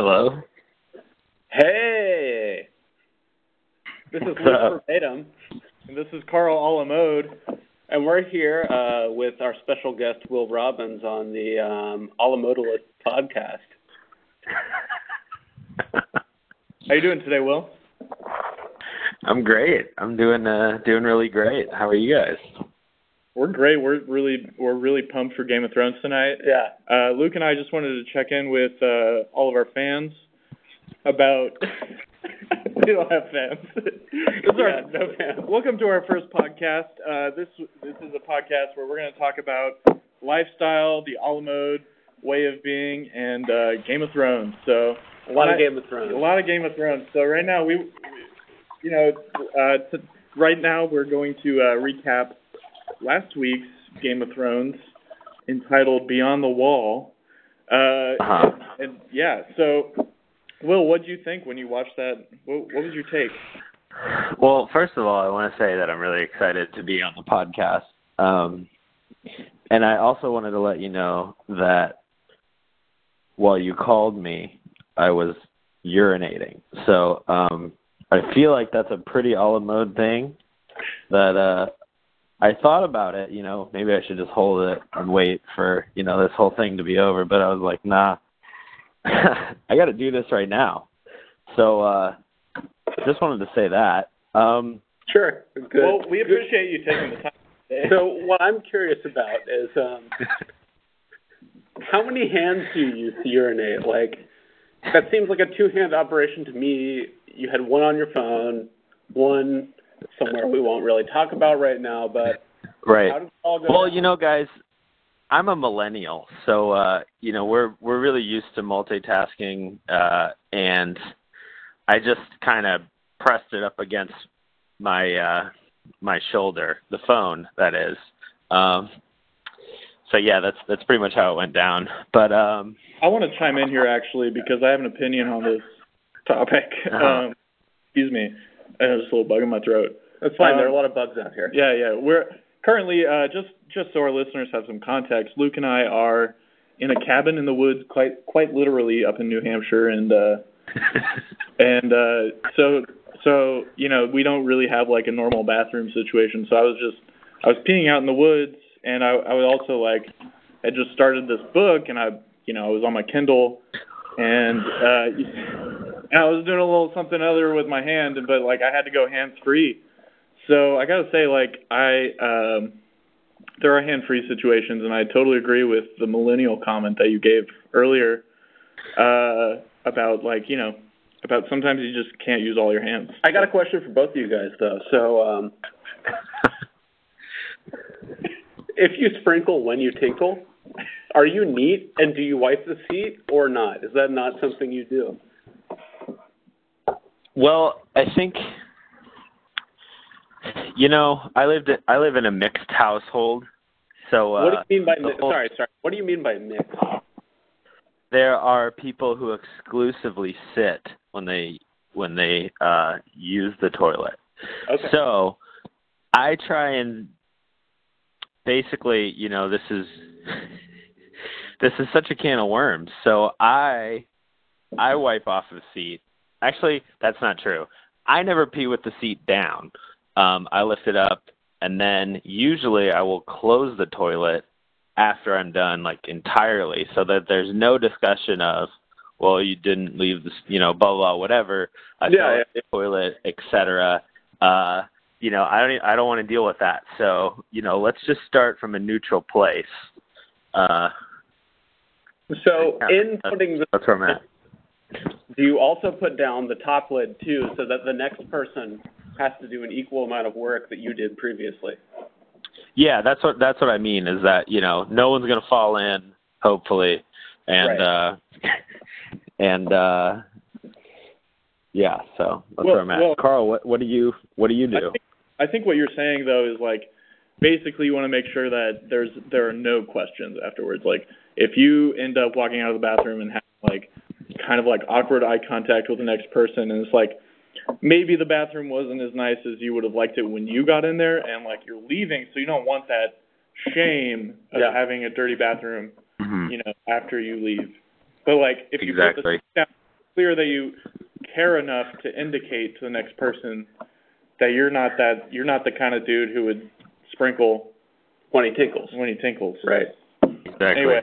Hello? Hey! This is Liz Verbatim, and this is Carl Alamode, and we're here with our special guest, Will Robbins, on the Alamodalist podcast. How you doing today, Will? I'm great. I'm doing really great. How are you guys? We're great. We're really pumped for Game of Thrones tonight. Yeah. Luke and I just wanted to check in with all of our fans about. We don't have fans. No fans. Welcome to our first podcast. This is a podcast where we're going to talk about lifestyle, the Alamode way of being, and Game of Thrones. So A lot of Game of Thrones. So right now we're going to recap last week's Game of Thrones, entitled Beyond the Wall. So Will, what did you think when you watched that? What was your take? Well, first of all, I want to say that I'm really excited to be on the podcast. And I also wanted to let you know that while you called me, I was urinating. So I feel like that's a pretty Alamode thing that I thought about it. You know, maybe I should just hold it and wait for, this whole thing to be over. But I was like, nah. I got to do this right now. So just wanted to say that. Sure. Good. Well, we appreciate you taking the time today. So what I'm curious about is how many hands do you use to urinate? Like, that seems like a two-hand operation to me. You had one on your phone, one somewhere we won't really talk about right now. But right. How does it all go down? Guys, I'm a millennial, so we're really used to multitasking, and I just kind of pressed it up against my my shoulder, the phone, that is. That's pretty much how it went down. But I want to chime in here actually because I have an opinion on this topic. Excuse me, I have a little bug in my throat. That's fine. There are a lot of bugs out here. Yeah. We're currently, just so our listeners have some context, Luke and I are in a cabin in the woods, quite literally up in New Hampshire, and so we don't really have like a normal bathroom situation. So I was peeing out in the woods, and I would also I just started this book, and I was on my Kindle, and I was doing a little something other with my hand, but I had to go hands free. So I got to say, there are hand-free situations, and I totally agree with the millennial comment that you gave earlier about sometimes you just can't use all your hands. I got a question for both of you guys, though. So if you sprinkle when you tinkle, are you neat, and do you wipe the seat or not? Is that not something you do? Well, I think... I live in a mixed household, so... what do you mean by mixed? Sorry. What do you mean by mixed? There are people who exclusively sit when they use the toilet. Okay. So I try and basically, this is such a can of worms. So I wipe off the seat. Actually, that's not true. I never pee with the seat down. I lift it up, and then usually I will close the toilet after I'm done, entirely, so that there's no discussion of, well, you didn't leave this, blah, blah, whatever. I fell in the toilet, etc. I don't want to deal with that. So, let's just start from a neutral place. That's where I'm at. Do you also put down the top lid too, so that the next person has to do an equal amount of work that you did previously? Yeah, that's what I mean, is that, no one's going to fall in, hopefully. And, right. So that's where I'm at. Well, Carl, what do you do? I think what you're saying though is basically you want to make sure that there are no questions afterwards. If you end up walking out of the bathroom and have kind of awkward eye contact with the next person, and it's maybe the bathroom wasn't as nice as you would have liked it when you got in there, and you're leaving, so you don't want that shame of having a dirty bathroom, after you leave. But if you put the seat down clear that you care enough to indicate to the next person that you're not the kind of dude who would sprinkle when he tinkles. Right. Exactly. Anyway,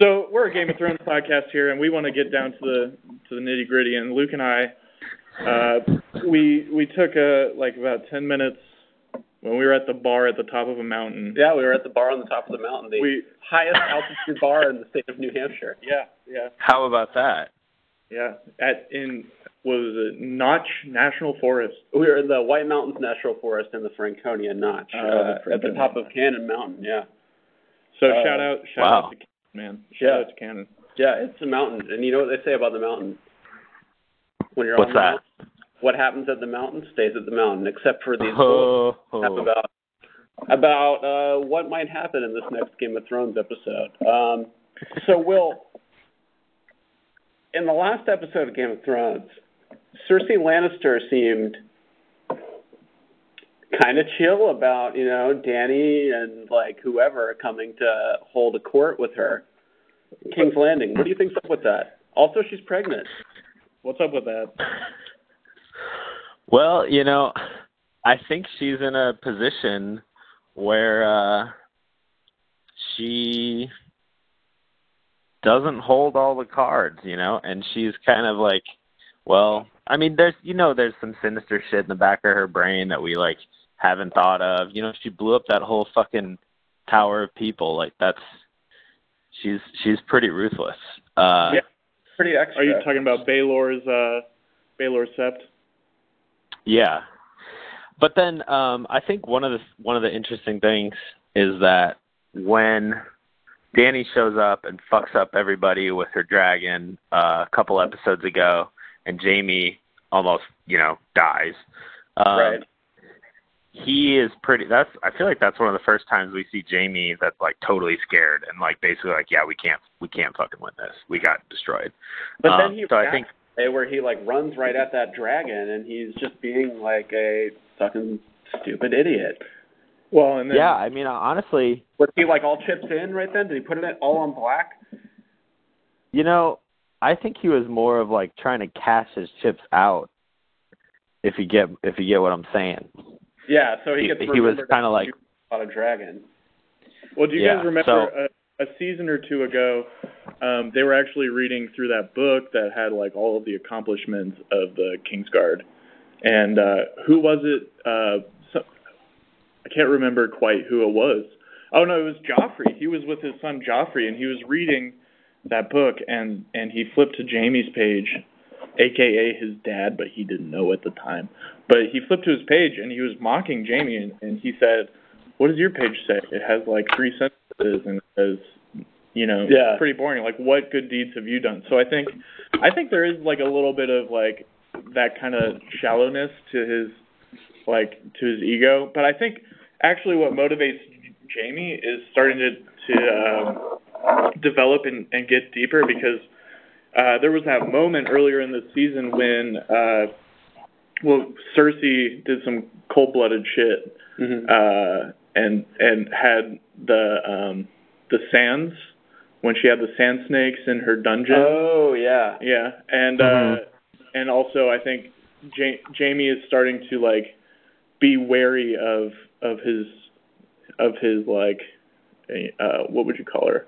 so we're a Game of Thrones podcast here, and we want to get down to the nitty gritty. And Luke and I, we took about 10 minutes when we were at the bar at the top of a mountain. Yeah, we were at the bar on the top of the mountain, the highest altitude bar in the state of New Hampshire. Yeah, yeah. How about that? Yeah, Notch National Forest. We were in the White Mountains National Forest in the Franconia Notch at the top of Cannon Mountain. Yeah. So shout out to Cannon, man. Shout out to Cannon. Yeah, it's a mountain, and you know what they say about the mountain? When you're on the mountain, what happens at the mountain stays at the mountain, except for these about what might happen in this next Game of Thrones episode. So Will, in the last episode of Game of Thrones, Cersei Lannister seemed kind of chill about, Dany and whoever coming to hold a court with her. King's Landing. What do you think's up with that? Also, she's pregnant. What's up with that? Well, I think she's in a position where she doesn't hold all the cards, and she's kind of there's some sinister shit in the back of her brain that we haven't thought of. She blew up that whole fucking tower of people. She's pretty ruthless. Yeah, pretty extra. Are you talking about Baelor's Sept? Yeah, but then I think one of the interesting things is that when Dany shows up and fucks up everybody with her dragon a couple episodes ago, and Jaime almost dies. Right. He is pretty. I feel like that's one of the first times we see Jaime that's totally scared and basically we can't fucking win this. We got destroyed. But then he. So I think. Where he runs right at that dragon and he's just being a fucking stupid idiot. Well, and then honestly, was he all chips in right then? Did he put it all on black? I think he was more of trying to cash his chips out. If you get what I'm saying. Yeah, so he was kind of on a dragon. Well, do you guys remember? A season or two ago, they were actually reading through that book that had all of the accomplishments of the Kingsguard, and who was it? I can't remember quite who it was. Oh no, it was Joffrey. He was with his son Joffrey, and he was reading that book, and he flipped to Jaime's page, aka his dad, but he didn't know at the time. But he flipped to his page, and he was mocking Jaime, and he said, "What does your page say? It has 3 sentences." And it says, it's pretty boring. What good deeds have you done? So I think there is a little bit of that kind of shallowness to his ego. But I think actually what motivates Jaime is starting to develop and get deeper because there was that moment earlier in the season when Cersei did some cold-blooded shit. Mm-hmm. And had the sands when she had the sand snakes in her dungeon. Oh yeah, and also I think Jaime is starting to be wary of his what would you call her,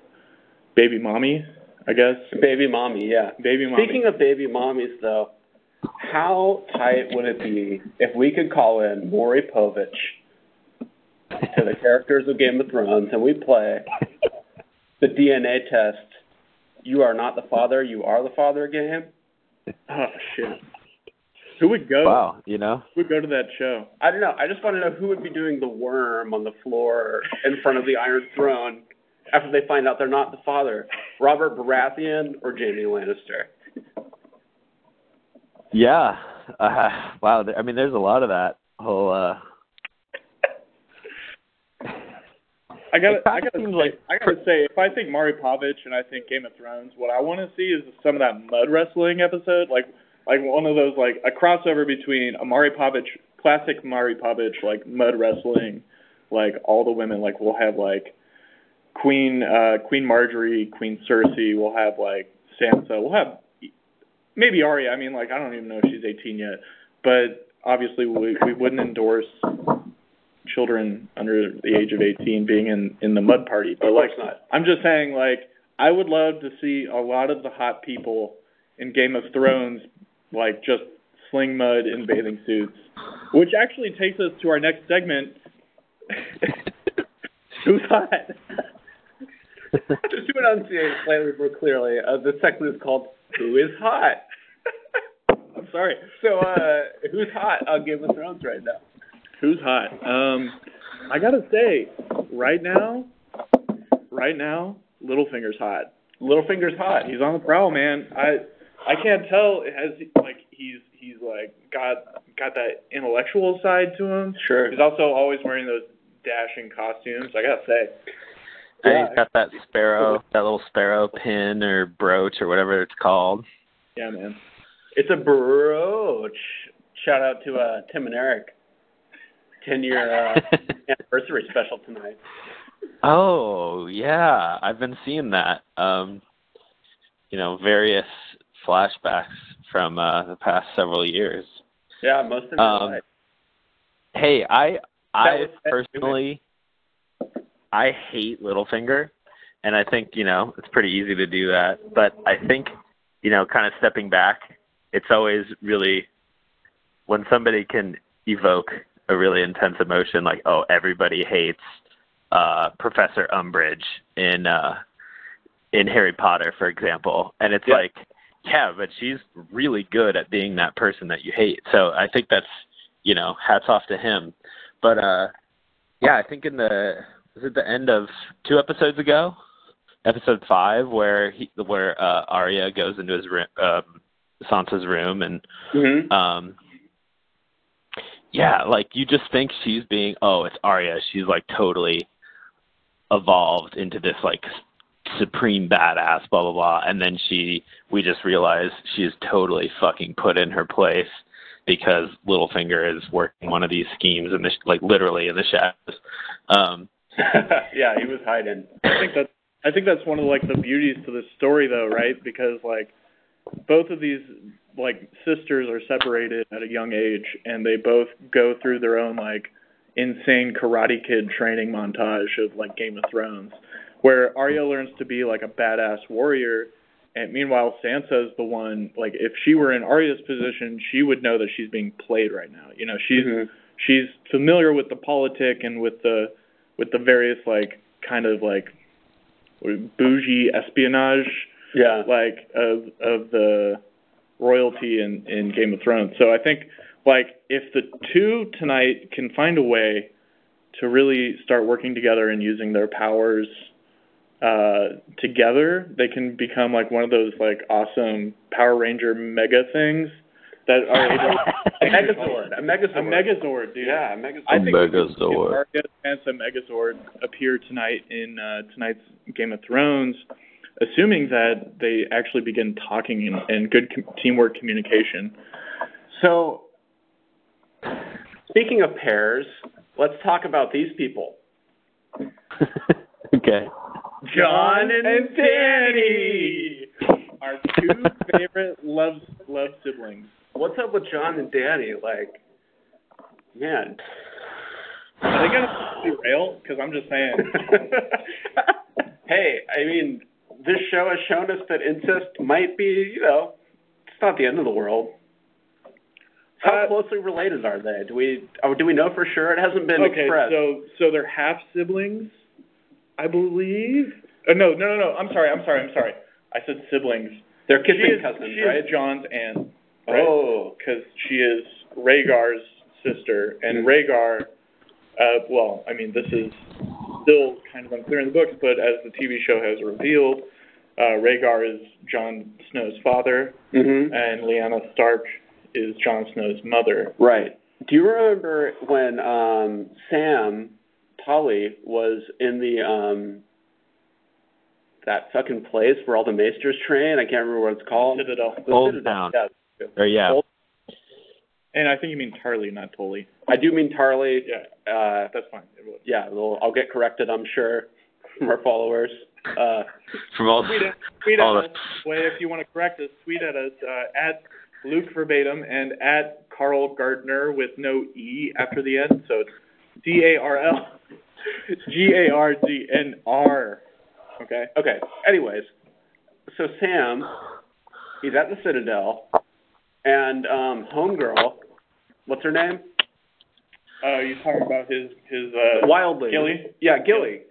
baby mommy, I guess. Baby mommy, yeah. Baby mommy. Speaking of baby mommies, though, how tight would it be if we could call in Maury Povich to the characters of Game of Thrones, and we play the DNA test. You are not the father, you are the father game. Oh, shit. Who would go? Wow, Who would go to that show? I don't know. I just want to know who would be doing the worm on the floor in front of the Iron Throne after they find out they're not the father. Robert Baratheon or Jaime Lannister? Yeah. Wow. I mean, there's a lot of that whole... I gotta say, if I think Maury Povich and I think Game of Thrones, what I want to see is some of that mud wrestling episode, like one of those a crossover between a Maury Povich classic Maury Povich mud wrestling, all the women we'll have Queen Margaery, Queen Cersei, we'll have Sansa, we'll have maybe Arya. I mean, like, I don't even know if she's 18 yet. But obviously we wouldn't endorse children under the age of 18 being in the mud party. But, like, I'm just saying, like, I would love to see a lot of the hot people in Game of Thrones, like, just sling mud in bathing suits. Which actually takes us to our next segment. Who's hot? Just to enunciate slightly more clearly, the segment is called Who is Hot? I'm sorry. So, who's hot on Game of Thrones right now? Who's hot? I gotta say, right now, Littlefinger's hot. Littlefinger's hot. He's on the prowl, man. I can't tell. He's like got that intellectual side to him. Sure. He's also always wearing those dashing costumes. I gotta say. And yeah, he's got that sparrow, that little sparrow pin or brooch or whatever it's called. Yeah, man. It's a brooch. Shout out to Tim and Eric. 10-year anniversary special tonight. Oh, yeah. I've been seeing that. You know, various flashbacks from the past several years. Yeah, most of my life. Hey, I personally, I hate Littlefinger, and I think, you know, it's pretty easy to do that. But I think, you know, kind of stepping back, it's always really, when somebody can evoke a really intense emotion, like, oh, everybody hates Professor Umbridge in Harry Potter, for example. And it's like, yeah, but she's really good at being that person that you hate. So I think that's, you know, hats off to him. But, yeah, I think was it the end of 2 episodes ago, episode 5, where Arya goes into his room, Sansa's room, and yeah, like, you just think she's being, oh, it's Arya. She's, like, totally evolved into this, like, supreme badass, blah, blah, blah. And then we just realize she's totally fucking put in her place because Littlefinger is working one of these schemes, in the literally in the shadows. Yeah, he was hiding. I think that's one of, like, the beauties to this story, though, right? Because, like, both of these, like, sisters are separated at a young age, and they both go through their own, like, insane Karate Kid training montage of, like, Game of Thrones, where Arya learns to be, like, a badass warrior, and meanwhile Sansa's the one, like, if she were in Arya's position, she would know that she's being played right now. You know, she's familiar with the politic and with the various, like, kind of, like, bougie espionage, yeah, like, of the royalty in Game of Thrones. So I think, like, if the 2 tonight can find a way to really start working together and using their powers together, they can become, like, one of those, like, awesome Power Ranger mega things that are able to... A Megazord, dude. Yeah, a Megazord. I think Megazord. If Arya and Megazord appear tonight in tonight's Game of Thrones, assuming that they actually begin talking in good teamwork communication. So, speaking of pairs, let's talk about these people. Okay. John and Danny, our 2 favorite love siblings. What's up with John and Danny? Like, man, are they gonna derail? Because I'm just saying. Hey, I mean, this show has shown us that incest might be, you know, it's not the end of the world. How closely related are they? Do we know for sure? It hasn't been expressed. Okay, so they're half siblings, I believe. Oh, no. I'm sorry. I said siblings. They're kissing cousins, right? She is John's aunt. Right? Oh, because she is Rhaegar's sister, and Rhaegar. Well, I mean, this is still kind of unclear in the books, but as the TV show has revealed, Rhaegar is Jon Snow's father, and Lyanna Stark is Jon Snow's mother. Right. Do you remember when Sam Tarly was in the that fucking place where all the maesters train? I can't remember what it's called. Citadel. Old Town. Yeah. And I think you mean Tarly, not Tully. I do mean Tarly. Yeah, that's fine. Yeah, I'll get corrected, I'm sure, from our followers. From all tweet at us, if you want to correct us, tweet at us at Luke Verbatim and at Carl Gardner with no E after the end. So it's CarlGardner. Okay. Okay. Anyways, so Sam, he's at the Citadel, and homegirl, what's her name? You're talking about his Wildly. Gilly? Yeah, Gilly.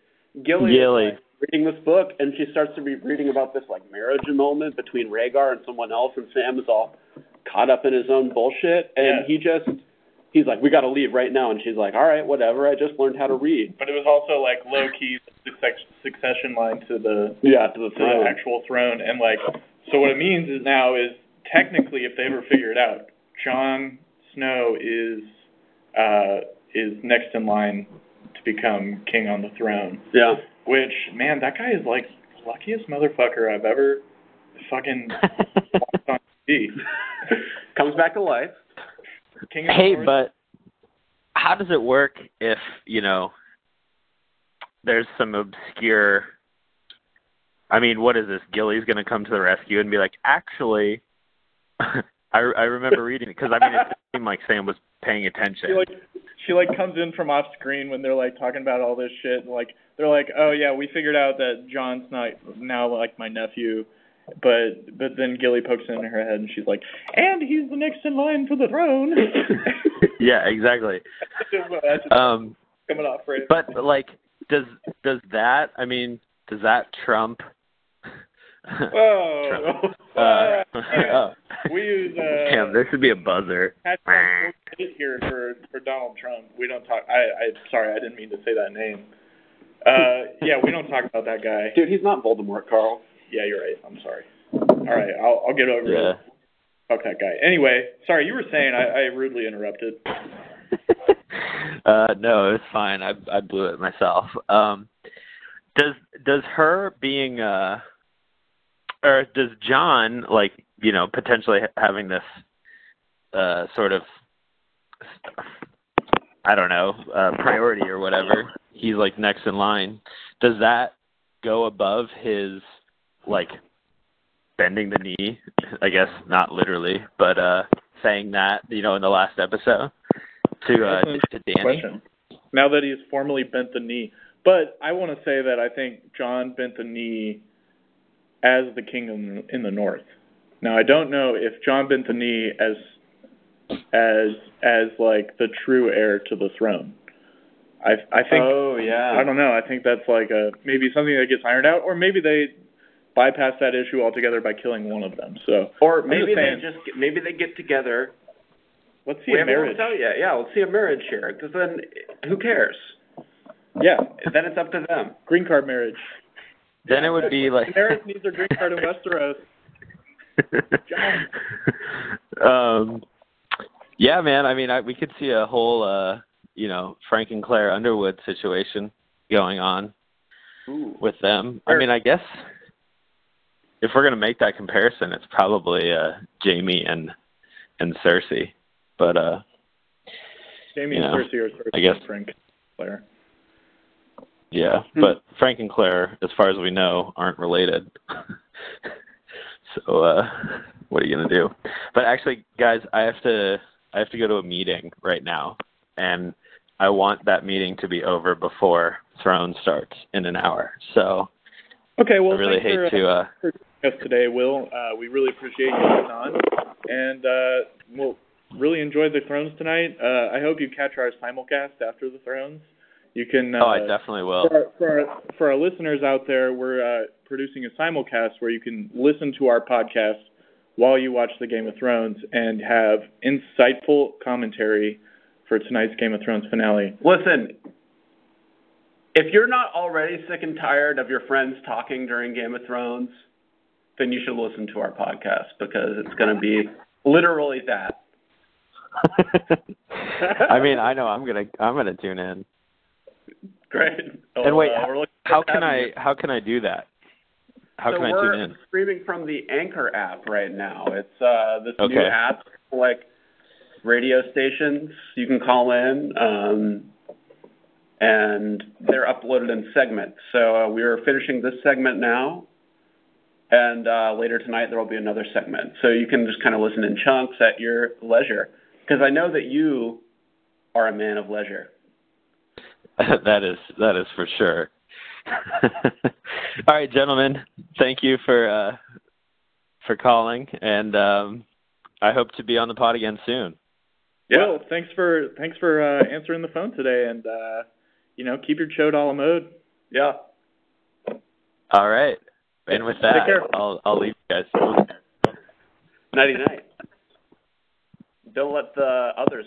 Gilly is reading this book, and she starts to be reading about this like marriage annulment between Rhaegar and someone else, and Sam is all caught up in his own bullshit, and he's like, we got to leave right now, and she's like, all right, whatever, I just learned how to read. But it was also like low-key succession line to the actual throne, and like, so what it means is now is technically, if they ever figure it out, Jon Snow is next in line to become king on the throne. Yeah. Which, man, that guy is like the luckiest motherfucker I've ever fucking watched on TV. Comes back to life. But how does it work if, you know, there's some obscure, I mean, what is this? Gilly's going to come to the rescue and be like, actually, I remember reading it, because I mean, it seemed like Sam was paying attention. She comes in from off screen when they're, like, talking about all this shit. And, like, they're like, oh, yeah, we figured out that John's not now, like, my nephew. But then Gilly pokes in her head, and she's like, and he's the next in line for the throne. Yeah, exactly. Coming off right. But, like, does that, I mean, does that trump... Whoa. We use damn, there should be a buzzer. Here for Donald Trump. We don't talk. Sorry, I didn't mean to say that name. Yeah, we don't talk about that guy. Dude, he's not Voldemort, Carl. Yeah, you're right. I'm sorry. All right, I'll get over it. Fuck that guy. Anyway, sorry, you were saying I rudely interrupted. No, it's fine. I blew it myself. Does her being or does John, like, you know, potentially having this sort of, I don't know, priority or whatever, he's, like, next in line, does that go above his, like, bending the knee, I guess, not literally, but saying that, you know, in the last episode to Danny? Question. Now that he's formally bent the knee. But I want to say that I think John bent the knee as the king in the north. Now, I don't know if John bent the knee as like the true heir to the throne. I think. Oh yeah. I don't know. I think that's like a maybe something that gets ironed out, or maybe they bypass that issue altogether by killing one of them. So. Or maybe they get together. Let's see a marriage. Yeah, let's see a marriage here. Because then, who cares? Yeah. Then it's up to them. Green card marriage. Then it would be like Eric needs a green card in Westeros. Yeah, man. I mean, we could see a whole, you know, Frank and Claire Underwood situation going on with them. I mean, I guess if we're gonna make that comparison, it's probably Jaime and Cersei. But Jaime and Cersei are Cersei, I guess, and Frank and Claire. Yeah, but Frank and Claire, as far as we know, aren't related. So what are you gonna do? But actually, guys, I have to go to a meeting right now, and I want that meeting to be over before Throne starts in an hour. So okay, well, I really hate for joining us today, Will. We really appreciate you coming on, and we'll really enjoy the Thrones tonight. I hope you catch our simulcast after the Thrones. You can. Oh, I definitely will. For our listeners out there, we're producing a simulcast where you can listen to our podcast while you watch the Game of Thrones and have insightful commentary for tonight's Game of Thrones finale. Listen, if you're not already sick and tired of your friends talking during Game of Thrones, then you should listen to our podcast because it's going to be literally that. I mean, I know I'm gonna tune in. Great. And wait, how can I do that? How can I tune in? We're streaming from the Anchor app right now. It's this new app, like radio stations. You can call in. and they're uploaded in segments. So we're finishing this segment now, and later tonight there will be another segment. So you can just kind of listen in chunks at your leisure, because I know that you are a man of leisure. That is for sure. All right, gentlemen, thank you for calling, and I hope to be on the pod again soon. Yeah. Well, thanks for answering the phone today, and keep your chode a la mode. Yeah. All right, and with that, I'll leave you guys. Nighty night. Don't let the others.